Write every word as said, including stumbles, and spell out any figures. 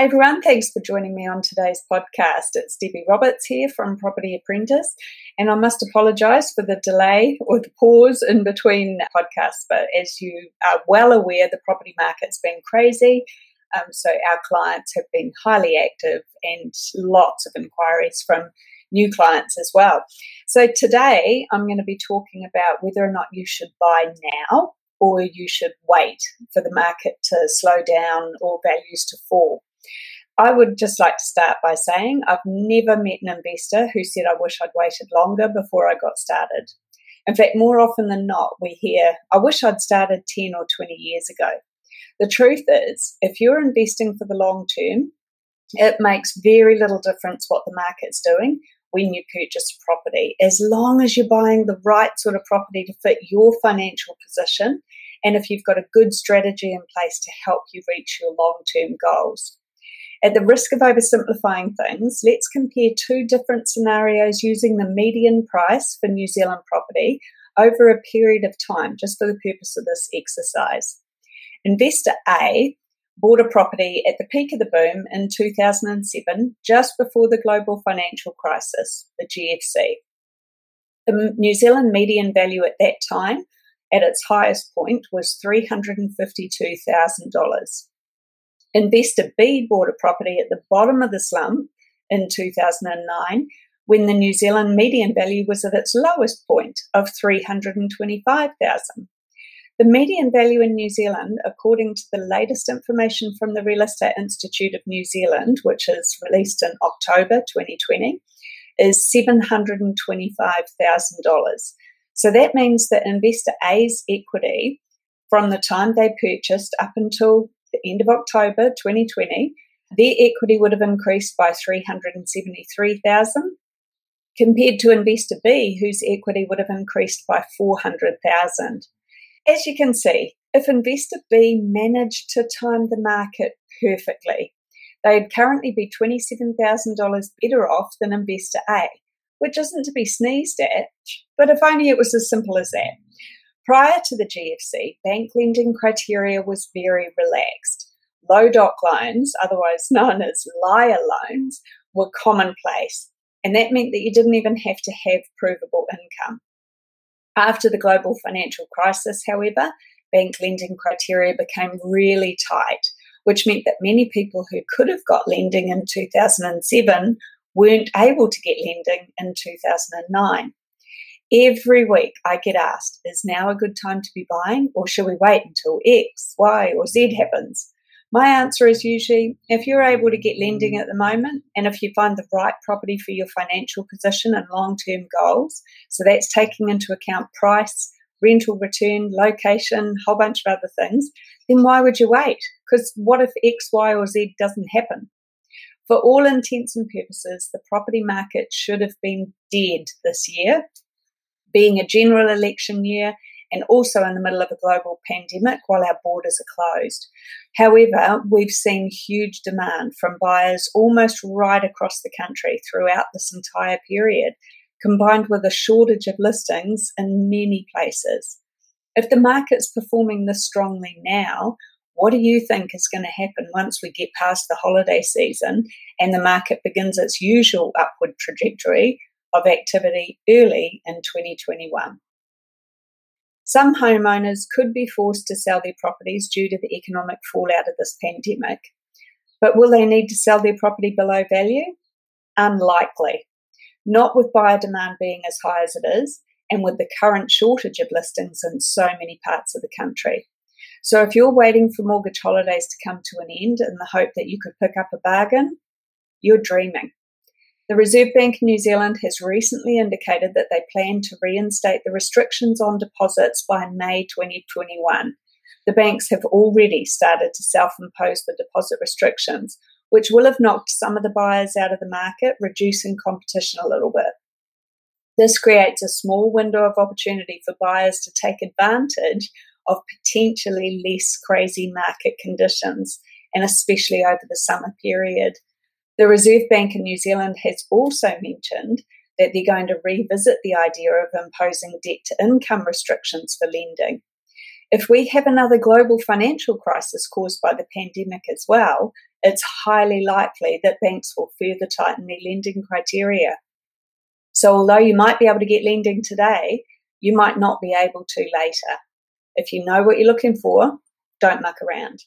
Hi everyone, thanks for joining me on today's podcast. It's Debbie Roberts here from Property Apprentice, and I must apologise for the delay or the pause in between podcasts, but as you are well aware, the property market's been crazy, um, so our clients have been highly active and lots of inquiries from new clients as well. So today I'm going to be talking about whether or not you should buy now or you should wait for the market to slow down or values to fall. I would just like to start by saying I've never met an investor who said, I wish I'd waited longer before I got started. In fact, more often than not, we hear, I wish I'd started ten or twenty years ago. The truth is, if you're investing for the long term, it makes very little difference what the market's doing when you purchase a property, as long as you're buying the right sort of property to fit your financial position, and if you've got a good strategy in place to help you reach your long-term goals. At the risk of oversimplifying things, let's compare two different scenarios using the median price for New Zealand property over a period of time, just for the purpose of this exercise. Investor A bought a property at the peak of the boom in two thousand seven, just before the global financial crisis, the G F C. The New Zealand median value at that time, at its highest point, was three hundred fifty-two thousand dollars. Investor B bought a property at the bottom of the slump in two thousand nine, when the New Zealand median value was at its lowest point of three hundred twenty-five thousand dollars. The median value in New Zealand, according to the latest information from the Real Estate Institute of New Zealand, which is released in October twenty twenty, is seven hundred twenty-five thousand dollars. So that means that investor A's equity from the time they purchased up until the end of October twenty twenty, their equity would have increased by three hundred seventy-three thousand dollars compared to investor B, whose equity would have increased by four hundred thousand dollars. As you can see, if investor B managed to time the market perfectly, they'd currently be twenty-seven thousand dollars better off than investor A, which isn't to be sneezed at, but if only it was as simple as that. Prior to the G F C, bank lending criteria was very relaxed. Low doc loans, otherwise known as liar loans, were commonplace, and that meant that you didn't even have to have provable income. After the global financial crisis, however, bank lending criteria became really tight, which meant that many people who could have got lending in two thousand seven weren't able to get lending in two thousand nine. Every week I get asked, is now a good time to be buying, or should we wait until X, Y or Z happens? My answer is usually, if you're able to get lending at the moment, and if you find the right property for your financial position and long-term goals, so that's taking into account price, rental return, location, a whole bunch of other things, then why would you wait? Because what if X, Y or Z doesn't happen? For all intents and purposes, the property market should have been dead this year, being a general election year, and also in the middle of a global pandemic while our borders are closed. However, we've seen huge demand from buyers almost right across the country throughout this entire period, combined with a shortage of listings in many places. If the market's performing this strongly now, what do you think is going to happen once we get past the holiday season and the market begins its usual upward trajectory of activity early in twenty twenty-one? Some homeowners could be forced to sell their properties due to the economic fallout of this pandemic, but will they need to sell their property below value? Unlikely. Not with buyer demand being as high as it is, and with the current shortage of listings in so many parts of the country. So if you're waiting for mortgage holidays to come to an end in the hope that you could pick up a bargain, you're dreaming. The Reserve Bank of New Zealand has recently indicated that they plan to reinstate the restrictions on deposits by May twenty twenty-one. The banks have already started to self-impose the deposit restrictions, which will have knocked some of the buyers out of the market, reducing competition a little bit. This creates a small window of opportunity for buyers to take advantage of potentially less crazy market conditions, and especially over the summer period. The Reserve Bank of New Zealand has also mentioned that they're going to revisit the idea of imposing debt-to-income restrictions for lending. If we have another global financial crisis caused by the pandemic as well, it's highly likely that banks will further tighten their lending criteria. So although you might be able to get lending today, you might not be able to later. If you know what you're looking for, don't muck around.